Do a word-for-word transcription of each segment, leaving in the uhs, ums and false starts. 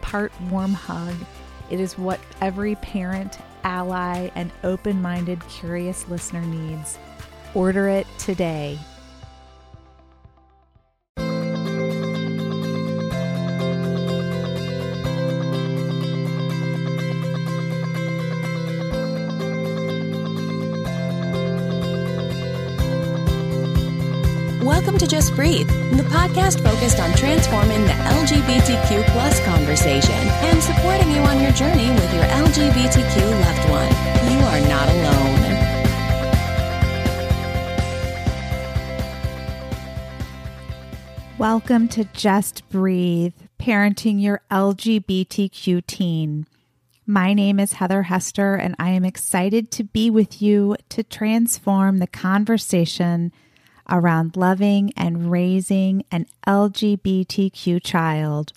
part warm hug. It is what every parent, ally, and open-minded, curious listener needs. Order it today. Welcome to Just Breathe, the podcast focused on transforming the L G B T Q plus conversation and supporting you on your journey with your L G B T Q loved one. You are not alone. Welcome to Just Breathe, parenting your L G B T Q teen. My name is Heather Hester, and I am excited to be with you to transform the conversation around loving and raising an L G B T Q child,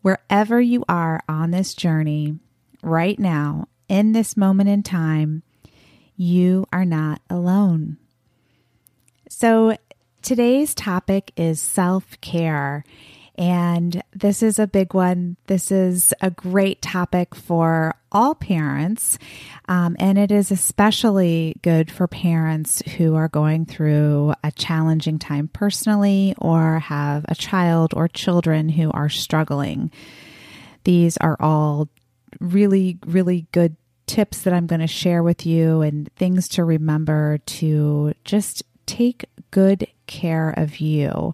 wherever you are on this journey, right now, in this moment in time, you are not alone. So today's topic is self-care, and this is a big one. This is a great topic for all parents, um, and it is especially good for parents who are going through a challenging time personally or have a child or children who are struggling. These are all really, really good tips that I'm going to share with you and things to remember to just take good care of you.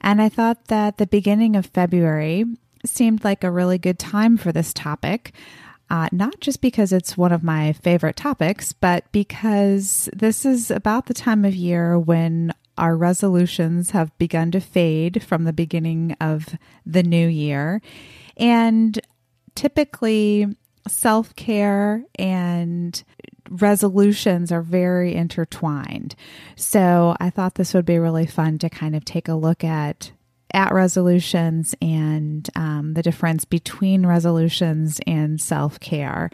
And I thought that the beginning of February seemed like a really good time for this topic, uh, not just because it's one of my favorite topics, but because this is about the time of year when our resolutions have begun to fade from the beginning of the new year. And typically, self-care and resolutions are very intertwined. So I thought this would be really fun to kind of take a look at at resolutions and um, the difference between resolutions and self-care.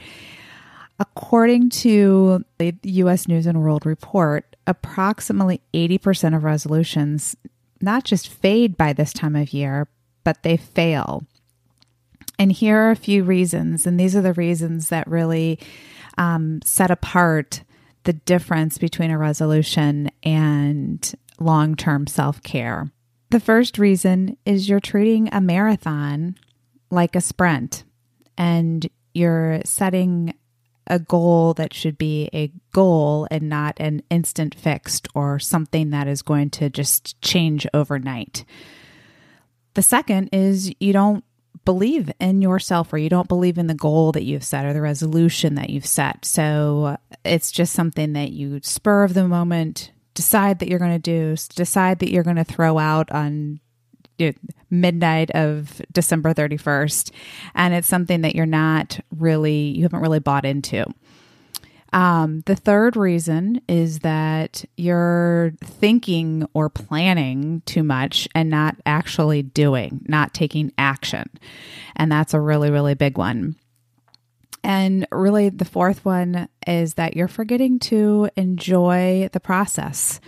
According to the U S News and World Report, approximately eighty percent of resolutions not just fade by this time of year, but they fail. And here are a few reasons, and these are the reasons that really Um, set apart the difference between a resolution and long-term self-care. The first reason is you're treating a marathon like a sprint, and you're setting a goal that should be a goal and not an instant fixed or something that is going to just change overnight. The second is you don't believe in yourself, or you don't believe in the goal that you've set or the resolution that you've set. So it's just something that you spur of the moment, decide that you're going to do, decide that you're going to throw out on midnight of December thirty-first. And it's something that you're not really, you haven't really bought into. Um, the third reason is that you're thinking or planning too much and not actually doing, not taking action. And that's a really, really big one. And really the fourth one is that you're forgetting to enjoy the process,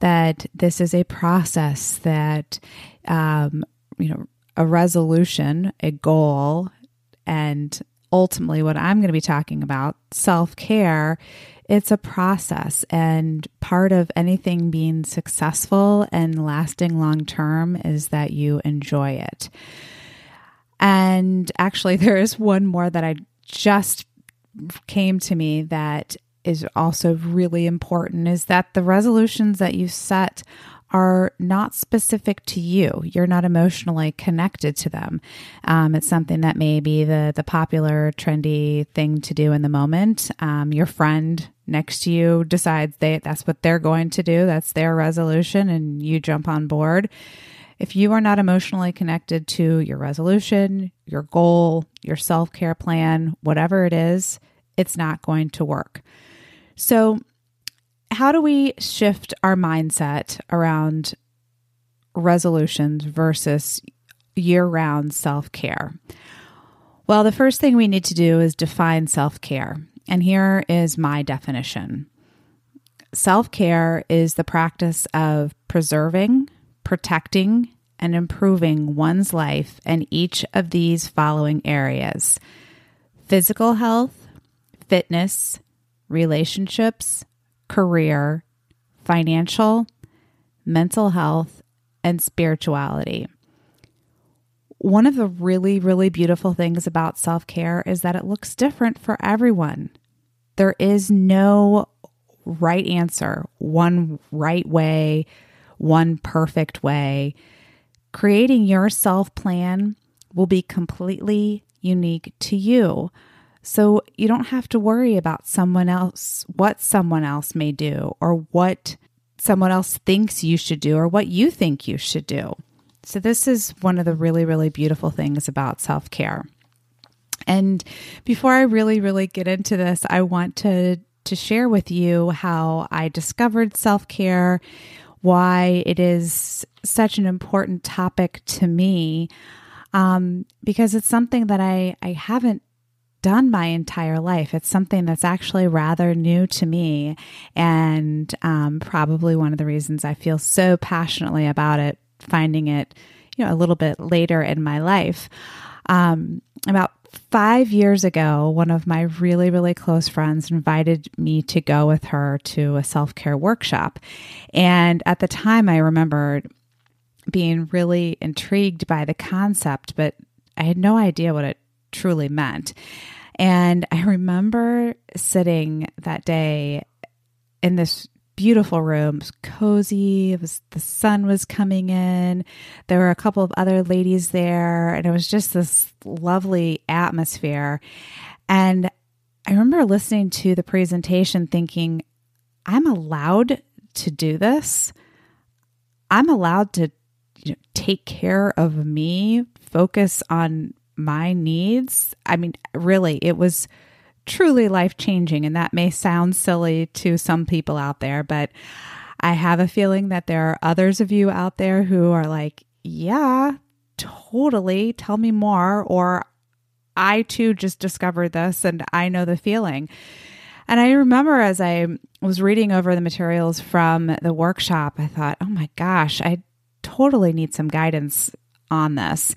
that this is a process that, um, you know, a resolution, a goal, and ultimately, what I'm going to be talking about, self-care, it's a process, and part of anything being successful and lasting long-term is that you enjoy it. And actually, there is one more that I just came to me that is also really important is that the resolutions that you set are not specific to you. You're not emotionally connected to them. Um, it's something that may be the, the popular, trendy thing to do in the moment. Um, your friend next to you decides they that's what they're going to do. That's their resolution, and you jump on board. If you are not emotionally connected to your resolution, your goal, your self-care plan, whatever it is, it's not going to work. So how do we shift our mindset around resolutions versus year-round self-care? Well, the first thing we need to do is define self-care. And here is my definition. Self-care is the practice of preserving, protecting, and improving one's life in each of these following areas: physical health, fitness, relationships, career, financial, mental health, and spirituality. One of the really, really beautiful things about self-care is that it looks different for everyone. There is no right answer, one right way, one perfect way. Creating your self-plan will be completely unique to you. So you don't have to worry about someone else, what someone else may do, or what someone else thinks you should do, or what you think you should do. So this is one of the really, really beautiful things about self-care. And before I really, really get into this, I want to, to share with you how I discovered self-care, why it is such an important topic to me, um, because it's something that I, I haven't done my entire life. It's something that's actually rather new to me, and um, probably one of the reasons I feel so passionately about it, finding it, you know, a little bit later in my life. Um, about five years ago, one of my really, really close friends invited me to go with her to a self-care workshop. And at the time, I remembered being really intrigued by the concept, but I had no idea what it truly meant. And I remember sitting that day in this beautiful room. It was cozy. It was, the sun was coming in. There were a couple of other ladies there, and it was just this lovely atmosphere. And I remember listening to the presentation thinking, I'm allowed to do this. I'm allowed to, you know, take care of me, focus on my needs. I mean, really, it was truly life-changing. And that may sound silly to some people out there, but I have a feeling that there are others of you out there who are like, yeah, totally, tell me more. Or I too just discovered this and I know the feeling. And I remember as I was reading over the materials from the workshop, I thought, oh my gosh, I totally need some guidance on this,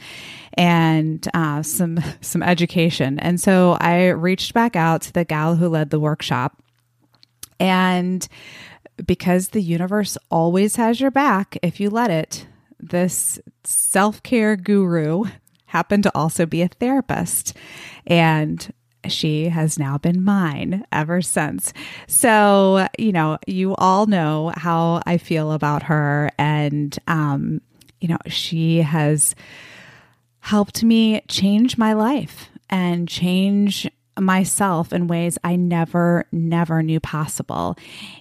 and uh, some some education. And so I reached back out to the gal who led the workshop. And because the universe always has your back, if you let it, this self-care guru happened to also be a therapist. And she has now been mine ever since. So, you know, you all know how I feel about her. And, um, you know, she has helped me change my life and change myself in ways I never, never knew possible.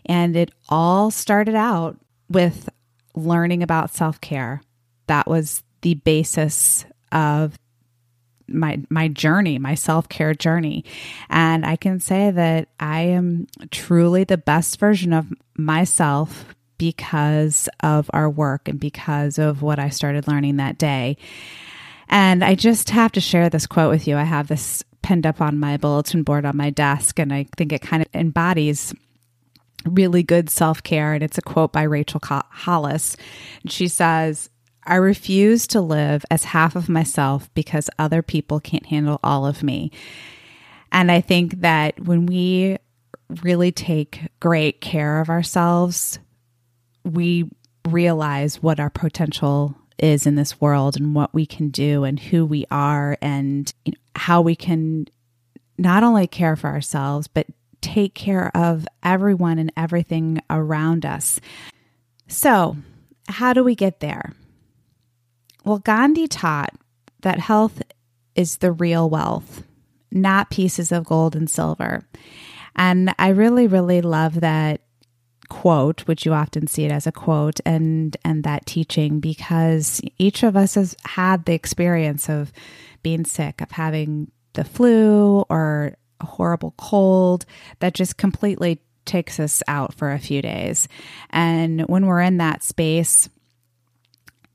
And it all started out with learning about self-care. That was the basis of my my journey, my self-care journey. And I can say that I am truly the best version of myself because of our work and because of what I started learning that day. And I just have to share this quote with you. I have this pinned up on my bulletin board on my desk, and I think it kind of embodies really good self-care. And it's a quote by Rachel Hollis. And she says, "I refuse to live as half of myself because other people can't handle all of me." And I think that when we really take great care of ourselves, we realize what our potential is in this world and what we can do and who we are and, you know, how we can not only care for ourselves, but take care of everyone and everything around us. So how do we get there? Well, Gandhi taught that health is the real wealth, not pieces of gold and silver. And I really, really love that quote, which you often see it as a quote, and and that teaching, because each of us has had the experience of being sick, of having the flu or a horrible cold that just completely takes us out for a few days. And when we're in that space,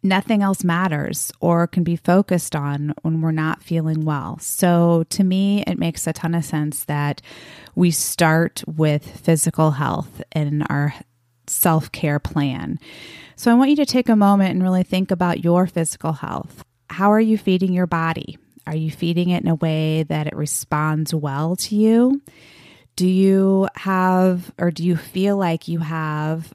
nothing else matters or can be focused on when we're not feeling well. So to me, it makes a ton of sense that we start with physical health in our self-care plan. So I want you to take a moment and really think about your physical health. How are you feeding your body? Are you feeding it in a way that it responds well to you? Do you have, or do you feel like you have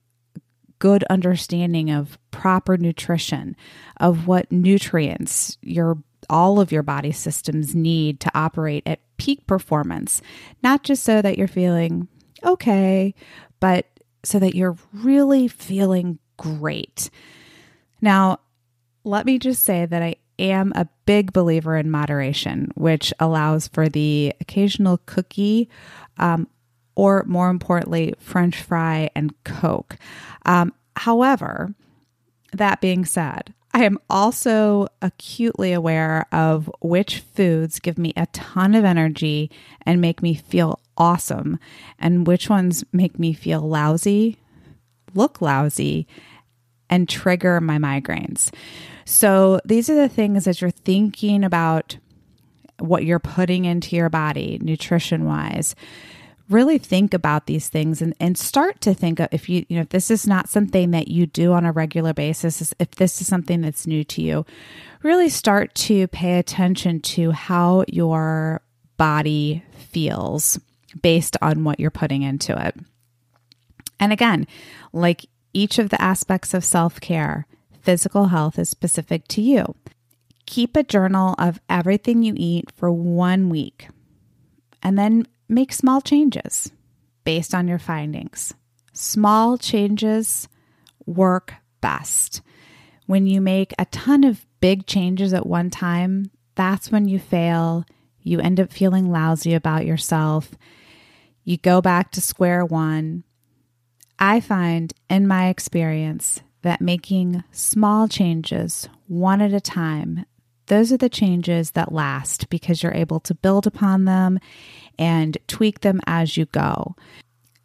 good understanding of proper nutrition, of what nutrients your all of your body systems need to operate at peak performance, not just so that you're feeling okay, but so that you're really feeling great. Now, let me just say that I am a big believer in moderation, which allows for the occasional cookie, um, or more importantly, French fry and Coke. Um, however, that being said, I am also acutely aware of which foods give me a ton of energy and make me feel awesome, and which ones make me feel lousy, look lousy, and trigger my migraines. So these are the things that you're thinking about, what you're putting into your body nutrition-wise. Really think about these things and, and start to think of if you, you know, if this is not something that you do on a regular basis, if this is something that's new to you, really start to pay attention to how your body feels based on what you're putting into it. And again, like each of the aspects of self-care, physical health is specific to you. Keep a journal of everything you eat for one week and then make small changes based on your findings. Small changes work best. When you make a ton of big changes at one time, that's when you fail. You end up feeling lousy about yourself. You go back to square one. I find in my experience that making small changes one at a time, those are the changes that last because you're able to build upon them and tweak them as you go.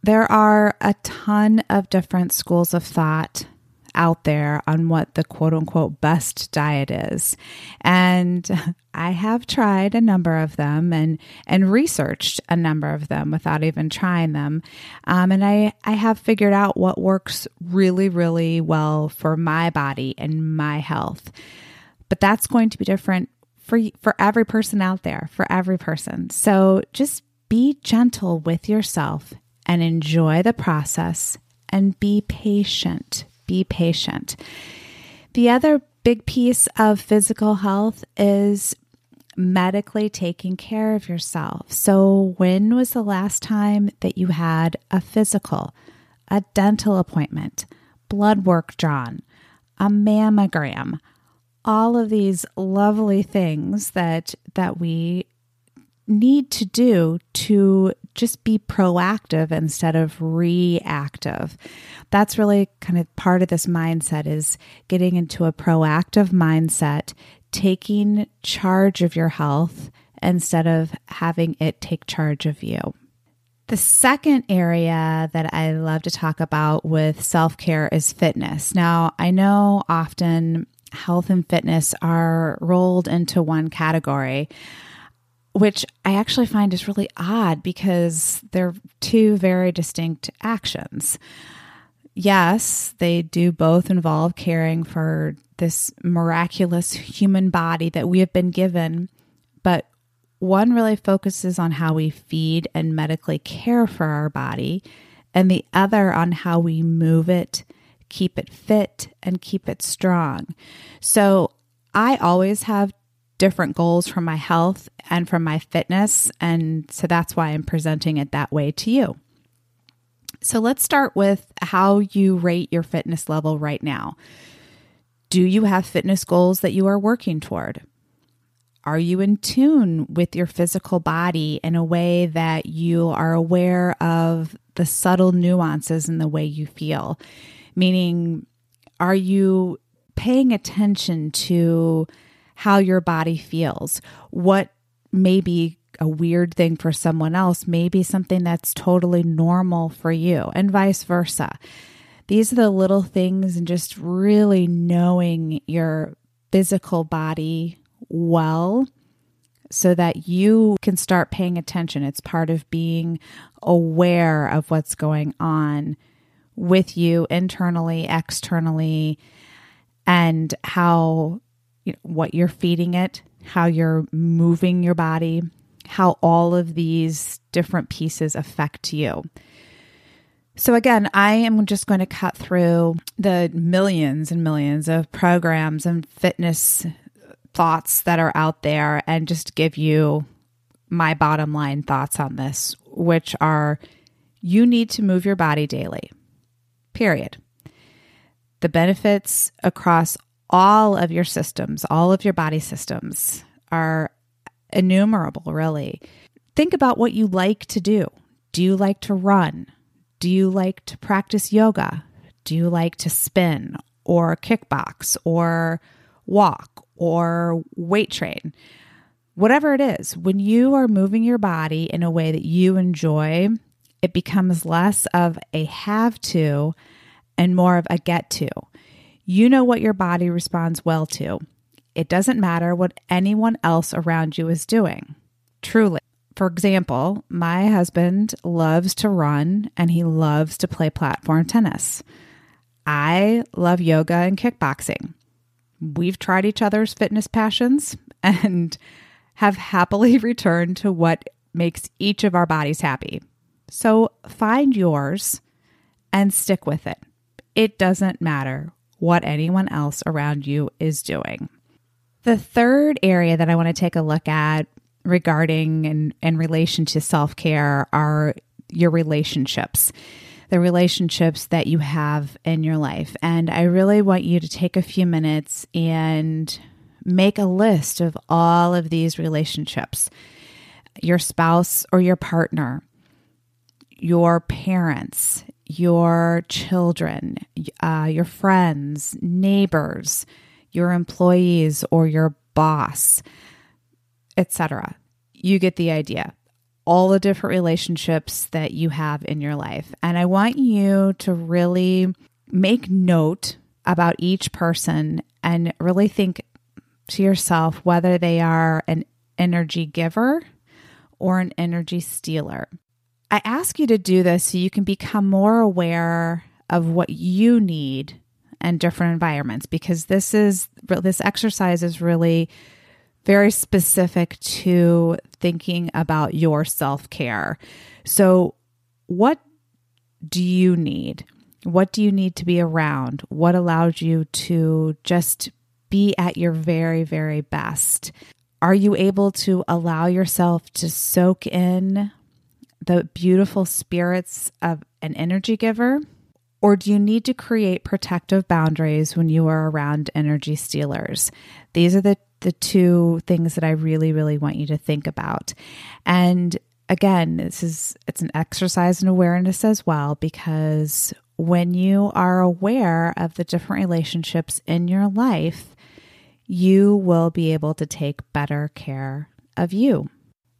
There are a ton of different schools of thought out there on what the quote unquote best diet is. And I have tried a number of them and, and researched a number of them without even trying them. Um, and I, I have figured out what works really, really well for my body and my health. But that's going to be different for for every person out there, for every person. So just be gentle with yourself and enjoy the process and be patient, be patient. The other big piece of physical health is medically taking care of yourself. So when was the last time that you had a physical, a dental appointment, blood work drawn, a mammogram? All of these lovely things that that we need to do to just be proactive instead of reactive. That's really kind of part of this mindset, is getting into a proactive mindset, taking charge of your health instead of having it take charge of you. The second area that I love to talk about with self-care is fitness. Now, I know often health and fitness are rolled into one category, which I actually find is really odd because they're two very distinct actions. Yes, they do both involve caring for this miraculous human body that we have been given, but one really focuses on how we feed and medically care for our body, and the other on how we move it, keep it fit, and keep it strong. So I always have different goals from my health and from my fitness. And so that's why I'm presenting it that way to you. So let's start with how you rate your fitness level right now. Do you have fitness goals that you are working toward? Are you in tune with your physical body in a way that you are aware of the subtle nuances in the way you feel? Meaning, are you paying attention to how your body feels? What may be a weird thing for someone else may be something that's totally normal for you, and vice versa. These are the little things, and just really knowing your physical body well so that you can start paying attention. It's part of being aware of what's going on with you internally, externally, and how, you know, what you're feeding it, how you're moving your body, how all of these different pieces affect you. So again, I am just going to cut through the millions and millions of programs and fitness thoughts that are out there and just give you my bottom line thoughts on this, which are you need to move your body daily, period. The benefits across all of your systems, all of your body systems are innumerable, really. Think about what you like to do. Do you like to run? Do you like to practice yoga? Do you like to spin or kickbox or walk or weight train? Whatever it is, when you are moving your body in a way that you enjoy, it becomes less of a have to and more of a get to. You know what your body responds well to. It doesn't matter what anyone else around you is doing. Truly. For example, my husband loves to run and he loves to play platform tennis. I love yoga and kickboxing. We've tried each other's fitness passions and have happily returned to what makes each of our bodies happy. So find yours and stick with it. It doesn't matter what anyone else around you is doing. The third area that I want to take a look at regarding and in relation to self-care are your relationships, the relationships that you have in your life. And I really want you to take a few minutes and make a list of all of these relationships: your spouse or your partner, your parents, your children, uh, your friends, neighbors, your employees or your boss, et cetera. You get the idea. All the different relationships that you have in your life. And I want you to really make note about each person and really think to yourself whether they are an energy giver or an energy stealer. I ask you to do this so you can become more aware of what you need and different environments, because this is this exercise is really very specific to thinking about your self-care. So what do you need? What do you need to be around? What allows you to just be at your very, very best? Are you able to allow yourself to soak in the beautiful spirits of an energy giver? Or do you need to create protective boundaries when you are around energy stealers? These are the, the two things that I really, really want you to think about. And again, this is it's an exercise in awareness as well, because when you are aware of the different relationships in your life, you will be able to take better care of you.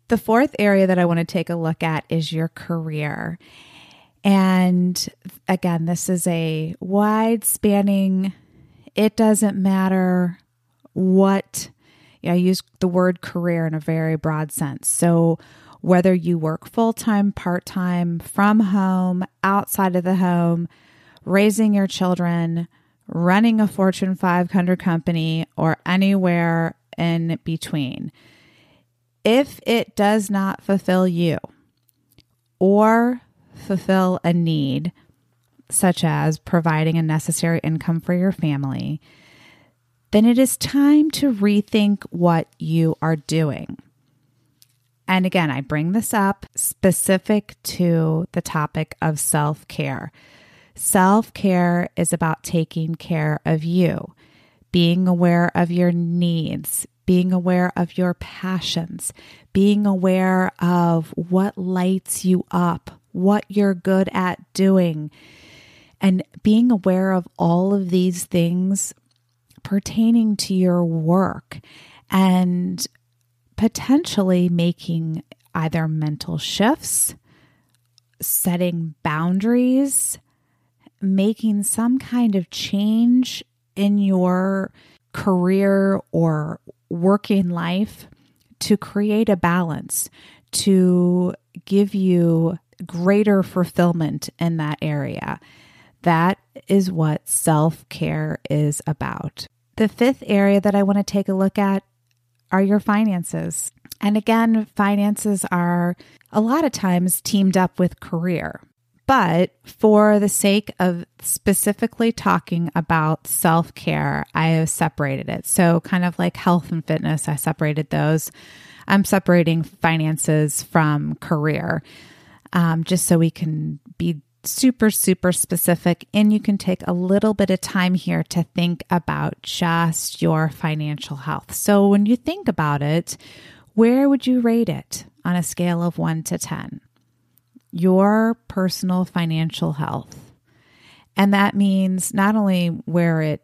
The fourth area that I want to take a look at is your career. And again, this is a wide spanning, it doesn't matter what, you know, I use the word career in a very broad sense. So whether you work full-time, part-time, from home, outside of the home, raising your children, running a Fortune five hundred company, or anywhere in between, if it does not fulfill you or fulfill a need, such as providing a necessary income for your family, then it is time to rethink what you are doing. And again, I bring this up specific to the topic of self-care. Self-care is about taking care of you, being aware of your needs, being aware of your passions, being aware of what lights you up, what you're good at doing. And being aware of all of these things pertaining to your work and potentially making either mental shifts, setting boundaries, making some kind of change in your career or working life to create a balance, to give you greater fulfillment in that area. That is what self-care is about. The fifth area that I want to take a look at are your finances. And again, finances are a lot of times teamed up with career. But for the sake of specifically talking about self-care, I have separated it. So kind of like health and fitness, I separated those. I'm separating finances from career, um, just so we can be super, super specific. And you can take a little bit of time here to think about just your financial health. So when you think about it, where would you rate it on a scale of one to ten? Your personal financial health. And that means not only where it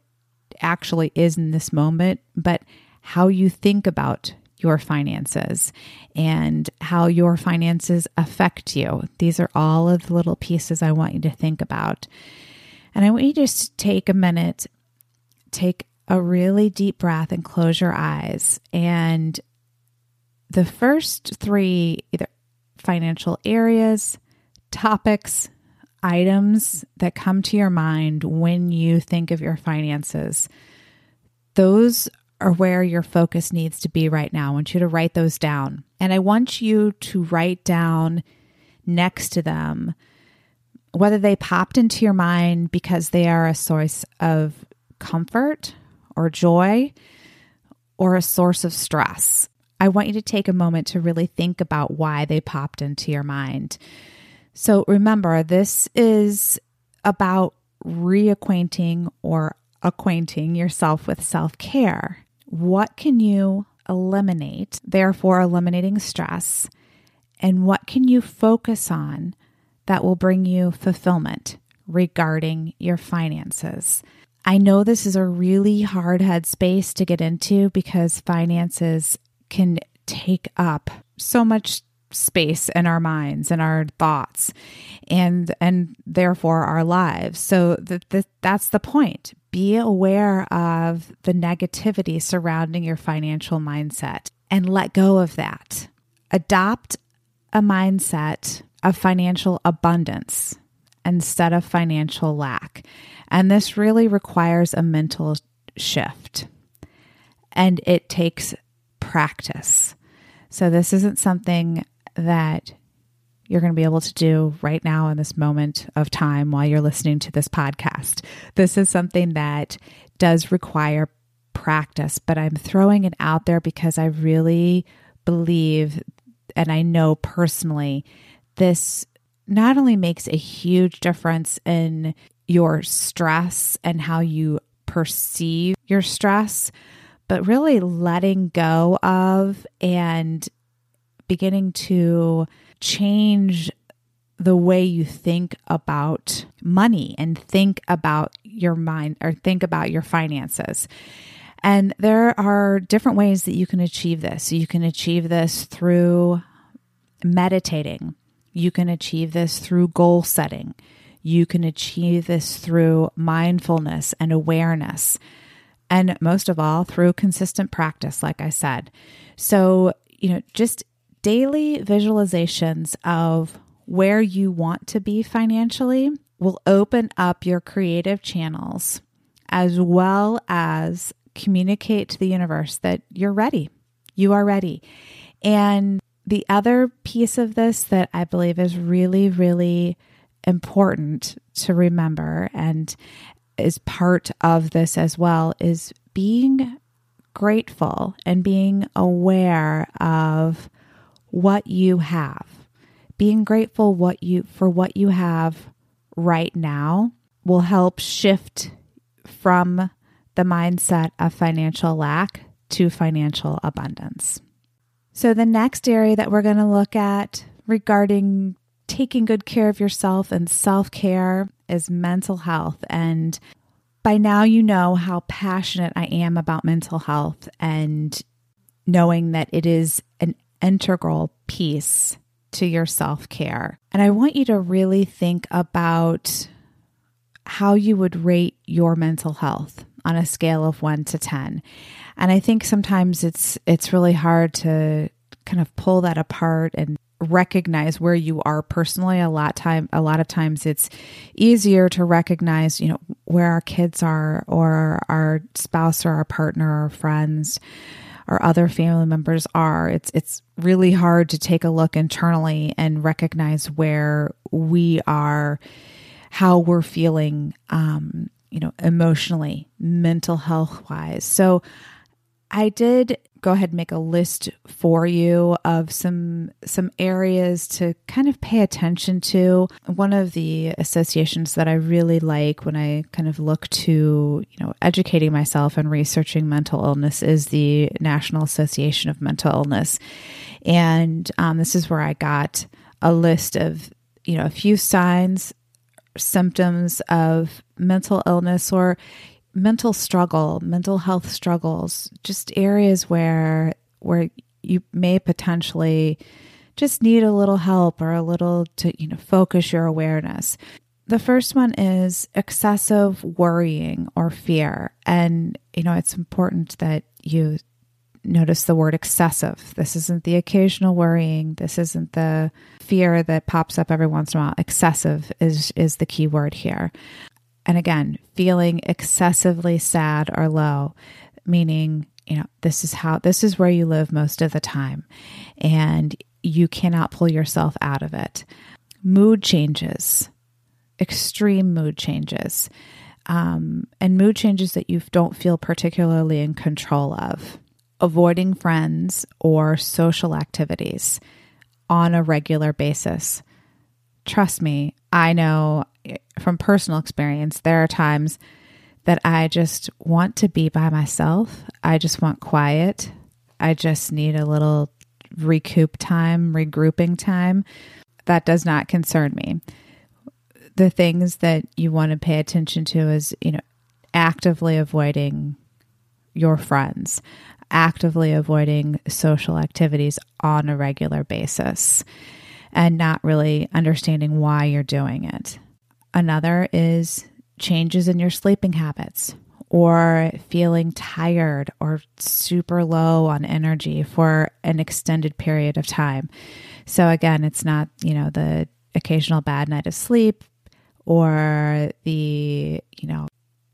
actually is in this moment, but how you think about your finances and how your finances affect you. These are all of the little pieces I want you to think about. And I want you to just take a minute, take a really deep breath and close your eyes. And the first three, either financial areas, topics, items that come to your mind when you think of your finances, those are where your focus needs to be right now. I want you to write those down. And I want you to write down next to them whether they popped into your mind because they are a source of comfort or joy or a source of stress. I want you to take a moment to really think about why they popped into your mind. So remember, this is about reacquainting or acquainting yourself with self-care. What can you eliminate, therefore eliminating stress, and what can you focus on that will bring you fulfillment regarding your finances? I know this is a really hard headspace to get into because finances can take up so much space in our minds and our thoughts and and therefore our lives. So that that's the point. Be aware of the negativity surrounding your financial mindset and let go of that. Adopt a mindset of financial abundance instead of financial lack. And this really requires a mental shift. And it takes practice. So this isn't something that you're going to be able to do right now in this moment of time while you're listening to this podcast. This is something that does require practice, but I'm throwing it out there because I really believe, and I know personally, this not only makes a huge difference in your stress and how you perceive your stress, but really letting go of and beginning to change the way you think about money and think about your mind or think about your finances. And there are different ways that you can achieve this. You can achieve this through meditating. You can achieve this through goal setting. You can achieve this through mindfulness and awareness. And most of all, through consistent practice, like I said. So, you know, just daily visualizations of where you want to be financially will open up your creative channels as well as communicate to the universe that you're ready. You are ready. And the other piece of this that I believe is really, really important to remember and is part of this as well is being grateful and being aware of what you have, being grateful what you for what you have right now will help shift from the mindset of financial lack to financial abundance. So the next area that we're going to look at regarding taking good care of yourself and self-care is mental health. And by now you know how passionate I am about mental health and knowing that it is an integral piece to your self-care. And I want you to really think about how you would rate your mental health on a scale of one to ten. And I think sometimes it's it's really hard to kind of pull that apart and recognize where you are personally. A lot time, a lot of times it's easier to recognize, you know, where our kids are or our spouse or our partner or friends or other family members are. It's it's really hard to take a look internally and recognize where we are, how we're feeling, um, you know, emotionally, mental health wise. So I did go ahead and make a list for you of some some areas to kind of pay attention to. One of the associations that I really like when I kind of look to, you know, educating myself and researching mental illness is the National Association of Mental Illness. And um, this is where I got a list of, you know, a few signs, symptoms of mental illness or mental struggle, mental health struggles, just areas where where you may potentially just need a little help or a little to, you know, focus your awareness. The first one is excessive worrying or fear. And, you know, it's important that you notice the word excessive. This isn't the occasional worrying. This isn't the fear that pops up every once in a while. Excessive is is the key word here. And again, feeling excessively sad or low, meaning, you know, this is how, this is where you live most of the time and you cannot pull yourself out of it. Mood changes, extreme mood changes, um, and mood changes that you don't feel particularly in control of. Avoiding friends or social activities on a regular basis. Trust me, I know from personal experience, there are times that I just want to be by myself. I just want quiet. I just need a little recoup time, regrouping time. That does not concern me. The things that you want to pay attention to is, you know, actively avoiding your friends, actively avoiding social activities on a regular basis, and not really understanding why you're doing it. Another is changes in your sleeping habits or feeling tired or super low on energy for an extended period of time. So again, it's not, you know, the occasional bad night of sleep or the, you know,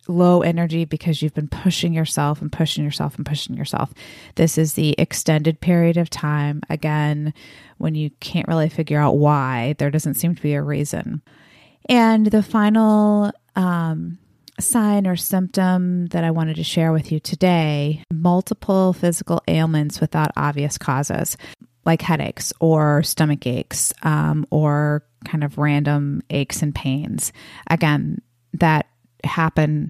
low energy because you've been pushing yourself and pushing yourself and pushing yourself. This is the extended period of time, again, when you can't really figure out why. There doesn't seem to be a reason. And the final um, sign or symptom that I wanted to share with you today, multiple physical ailments without obvious causes, like headaches or stomach aches um, or kind of random aches and pains. Again, that happen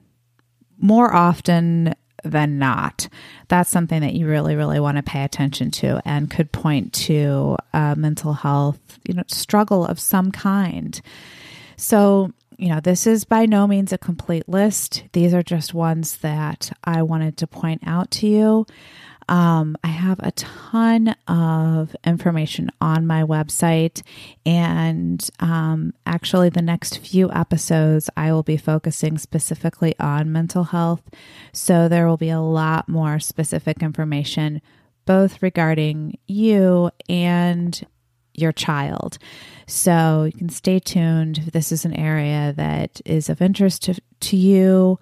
more often than not. That's something that you really, really want to pay attention to and could point to a mental health, you know, struggle of some kind. So, you know, this is by no means a complete list. These are just ones that I wanted to point out to you. Um, I have a ton of information on my website, and um, actually the next few episodes, I will be focusing specifically on mental health. So there will be a lot more specific information, both regarding you and your child. So you can stay tuned. This is an area that is of interest to, to you,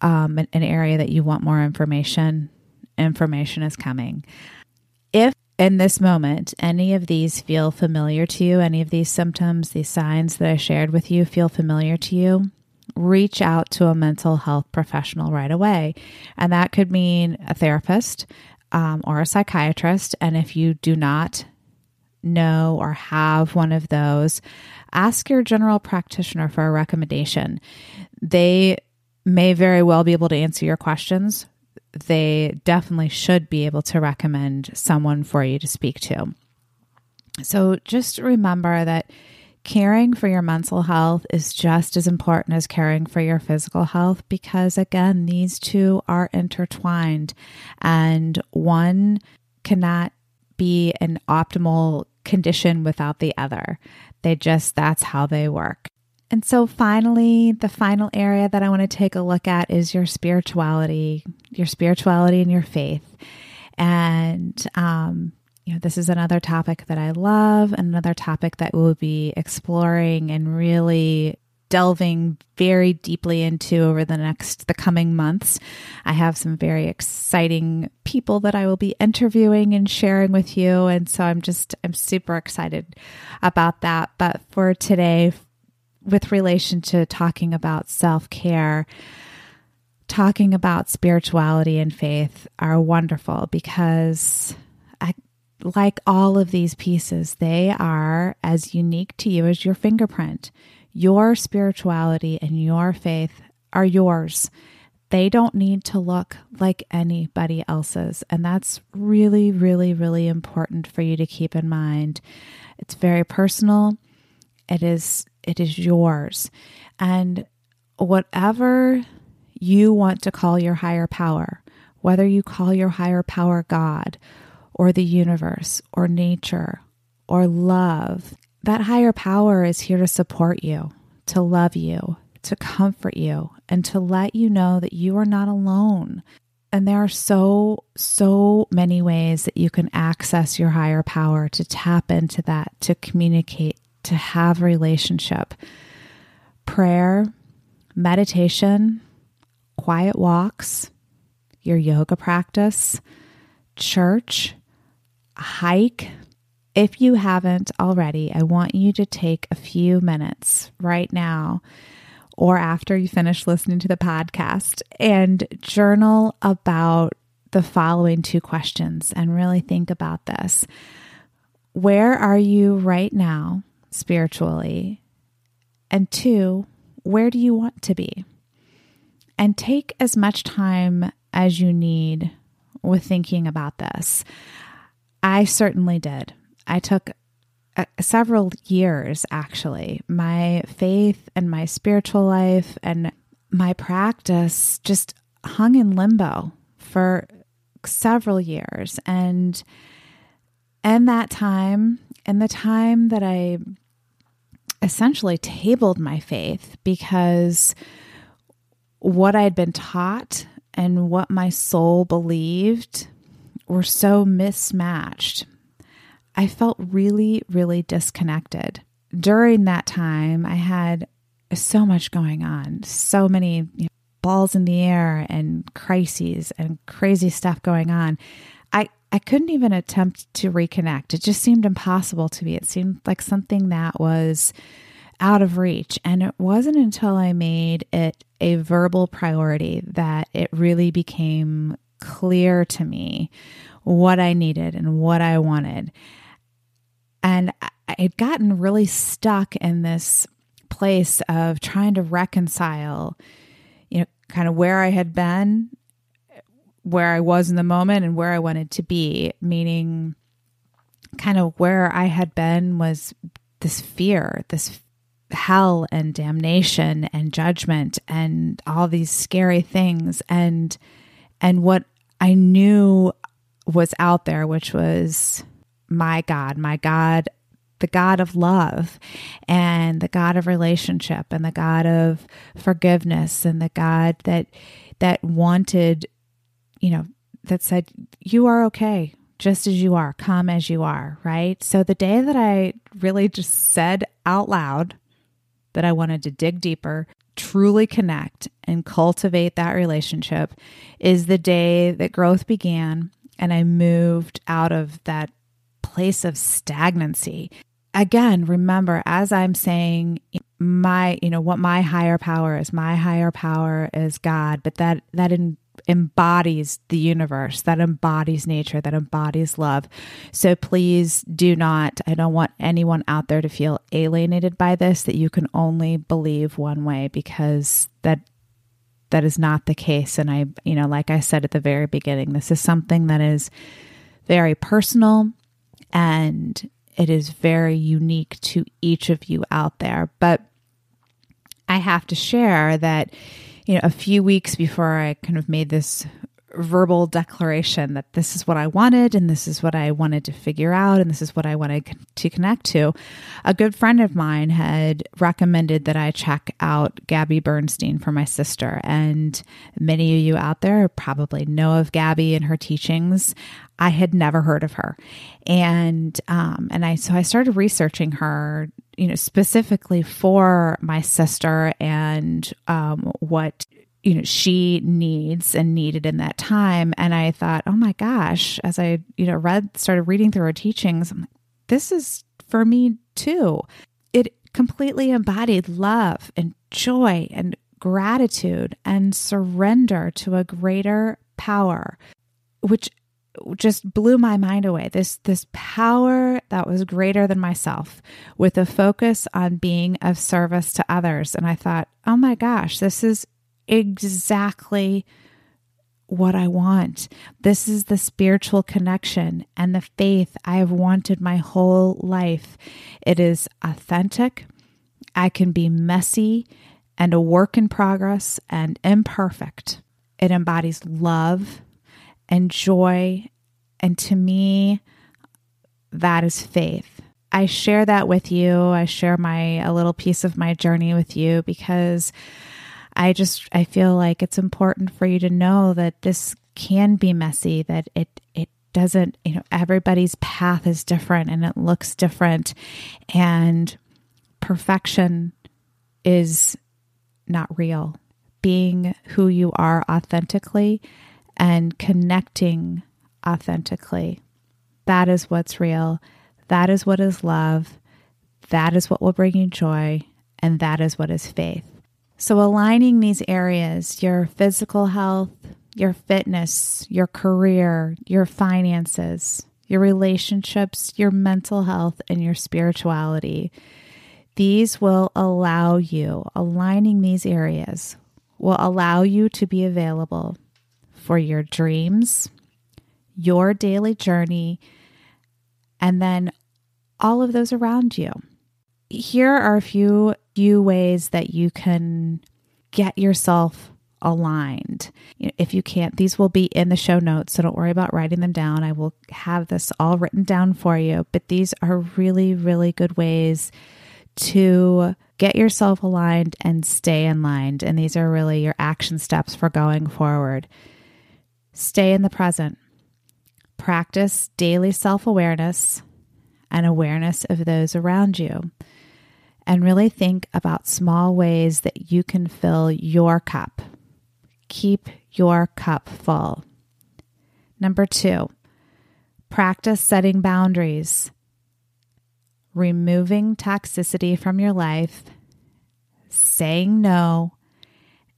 um, an, an area that you want more information. Information is coming. If in this moment, any of these feel familiar to you, any of these symptoms, these signs that I shared with you feel familiar to you, reach out to a mental health professional right away. And that could mean a therapist um, or a psychiatrist. And if you do not know or have one of those, ask your general practitioner for a recommendation. They may very well be able to answer your questions. They definitely should be able to recommend someone for you to speak to. So just remember that caring for your mental health is just as important as caring for your physical health, because again, these two are intertwined and one cannot be an optimal condition without the other. They just, that's how they work. And so finally, the final area that I want to take a look at is your spirituality, your spirituality and your faith. And, um, you know, this is another topic that I love, another topic that we'll be exploring and really delving very deeply into over the next, the coming months. I have some very exciting people that I will be interviewing and sharing with you. And so I'm just, I'm super excited about that. But for today, with relation to talking about self-care, talking about spirituality and faith are wonderful because, I, like all of these pieces, they are as unique to you as your fingerprint. Your spirituality and your faith are yours. They don't need to look like anybody else's. And that's really, really, really important for you to keep in mind. It's very personal. It is It is yours. And whatever you want to call your higher power, whether you call your higher power God or the universe or nature or love, that higher power is here to support you, to love you, to comfort you, and to let you know that you are not alone. And there are so, so many ways that you can access your higher power, to tap into that, to communicate, to have relationship. Prayer, meditation, quiet walks, your yoga practice, church, a hike. If you haven't already, I want you to take a few minutes right now or after you finish listening to the podcast and journal about the following two questions and really think about this. Where are you right now spiritually? And two, where do you want to be? And take as much time as you need with thinking about this. I certainly did. I took uh, several years, actually. My faith and my spiritual life and my practice just hung in limbo for several years. And in that time, in the time that I essentially tabled my faith, because what I'd been taught and what my soul believed were so mismatched, I felt really, really disconnected. During that time, I had so much going on, so many you know, balls in the air and crises and crazy stuff going on. I, I couldn't even attempt to reconnect. It just seemed impossible to me. It seemed like something that was out of reach. And it wasn't until I made it a verbal priority that it really became clear to me what I needed and what I wanted. And I had gotten really stuck in this place of trying to reconcile, you know, kind of where I had been, where I was in the moment, and where I wanted to be, meaning kind of where I had been was this fear, this hell and damnation and judgment and all these scary things. And And what I knew was out there, which was my God, my God, the God of love and the God of relationship and the God of forgiveness and the God that that wanted, you know, that said, you are okay, just as you are, come as you are, right? So the day that I really just said out loud that I wanted to dig deeper, truly connect and cultivate that relationship, is the day that growth began and I moved out of that place of stagnancy. Again, remember, as I'm saying, my, you know, what my higher power is. My higher power is God, but that, that in, embodies the universe, that embodies nature, that embodies love. So please do not, I don't want anyone out there to feel alienated by this, that you can only believe one way, because that that is not the case. And I, you know, like I said at the very beginning, this is something that is very personal and it is very unique to each of you out there. But I have to share that, you know, a few weeks before I kind of made this verbal declaration that this is what I wanted and this is what I wanted to figure out and this is what I wanted to connect to, a good friend of mine had recommended that I check out Gabby Bernstein for my sister. And many of you out there probably know of Gabby and her teachings. I had never heard of her. And um, and I so I started researching her, you know, specifically for my sister and um, what, you know, she needs and needed in that time. And I thought, oh my gosh, as I, you know, read, started reading through her teachings, I'm like, this is for me too. It completely embodied love and joy and gratitude and surrender to a greater power, which just blew my mind away. This this power that was greater than myself, with a focus on being of service to others. And I thought, oh my gosh, this is exactly what I want. This is the spiritual connection and the faith I have wanted my whole life. It is authentic. I can be messy and a work in progress and imperfect. It embodies love and joy. And to me, that is faith. I share that with you. I share my, a little piece of my journey with you, because I just, I feel like it's important for you to know that this can be messy, that it, it doesn't, you know, everybody's path is different and it looks different, and perfection is not real. Being who you are authentically and connecting authentically, that is what's real. That is what is love. That is what will bring you joy. And that is what is faith. So aligning these areas, your physical health, your fitness, your career, your finances, your relationships, your mental health, and your spirituality, these will allow you, aligning these areas will allow you to be available for your dreams, your daily journey, and then all of those around you. Here are a few, few ways that you can get yourself aligned. You know, if you can't, these will be in the show notes, so don't worry about writing them down. I will have this all written down for you, but these are really, really good ways to get yourself aligned and stay in line. And these are really your action steps for going forward. Stay in the present. Practice daily self-awareness and awareness of those around you. And really think about small ways that you can fill your cup. Keep your cup full. Number two, practice setting boundaries, removing toxicity from your life, saying no,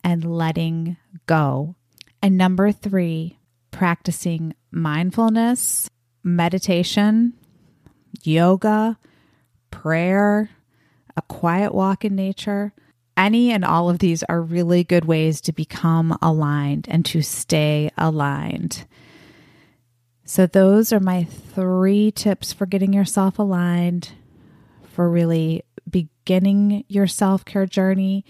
and letting go. And number three, practicing mindfulness, meditation, yoga, prayer, a quiet walk in nature. Any and all of these are really good ways to become aligned and to stay aligned. So those are my three tips for getting yourself aligned, for really beginning your self-care journey.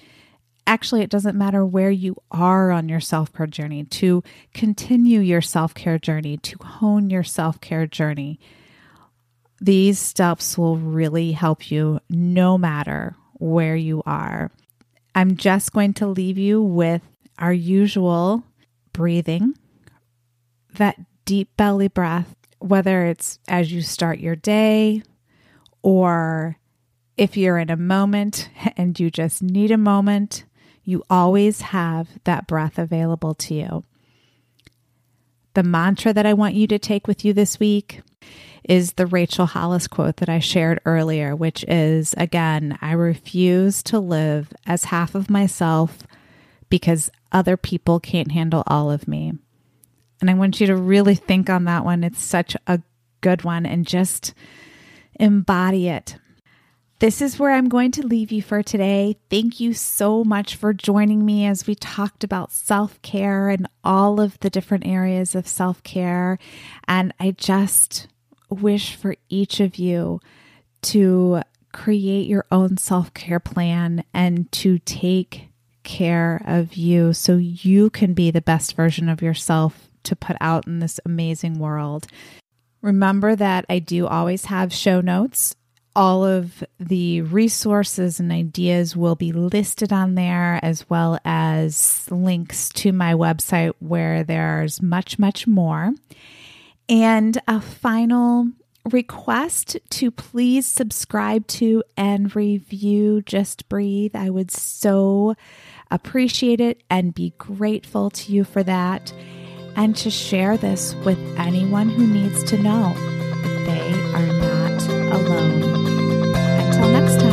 Actually, it doesn't matter where you are on your self-care journey, to continue your self-care journey, to hone your self-care journey. These steps will really help you no matter where you are. I'm just going to leave you with our usual breathing, that deep belly breath, whether it's as you start your day, or if you're in a moment and you just need a moment, you always have that breath available to you. The mantra that I want you to take with you this week is the Rachel Hollis quote that I shared earlier, which is, again, I refuse to live as half of myself because other people can't handle all of me. And I want you to really think on that one. It's such a good one, and just embody it. This is where I'm going to leave you for today. Thank you so much for joining me as we talked about self-care and all of the different areas of self-care. And I just wish for each of you to create your own self-care plan and to take care of you so you can be the best version of yourself to put out in this amazing world. Remember that I do always have show notes. All of the resources and ideas will be listed on there, as well as links to my website where there's much, much more. And a final request to please subscribe to and review Just Breathe. I would so appreciate it and be grateful to you for that, and to share this with anyone who needs to know that they are not alone. Until next time.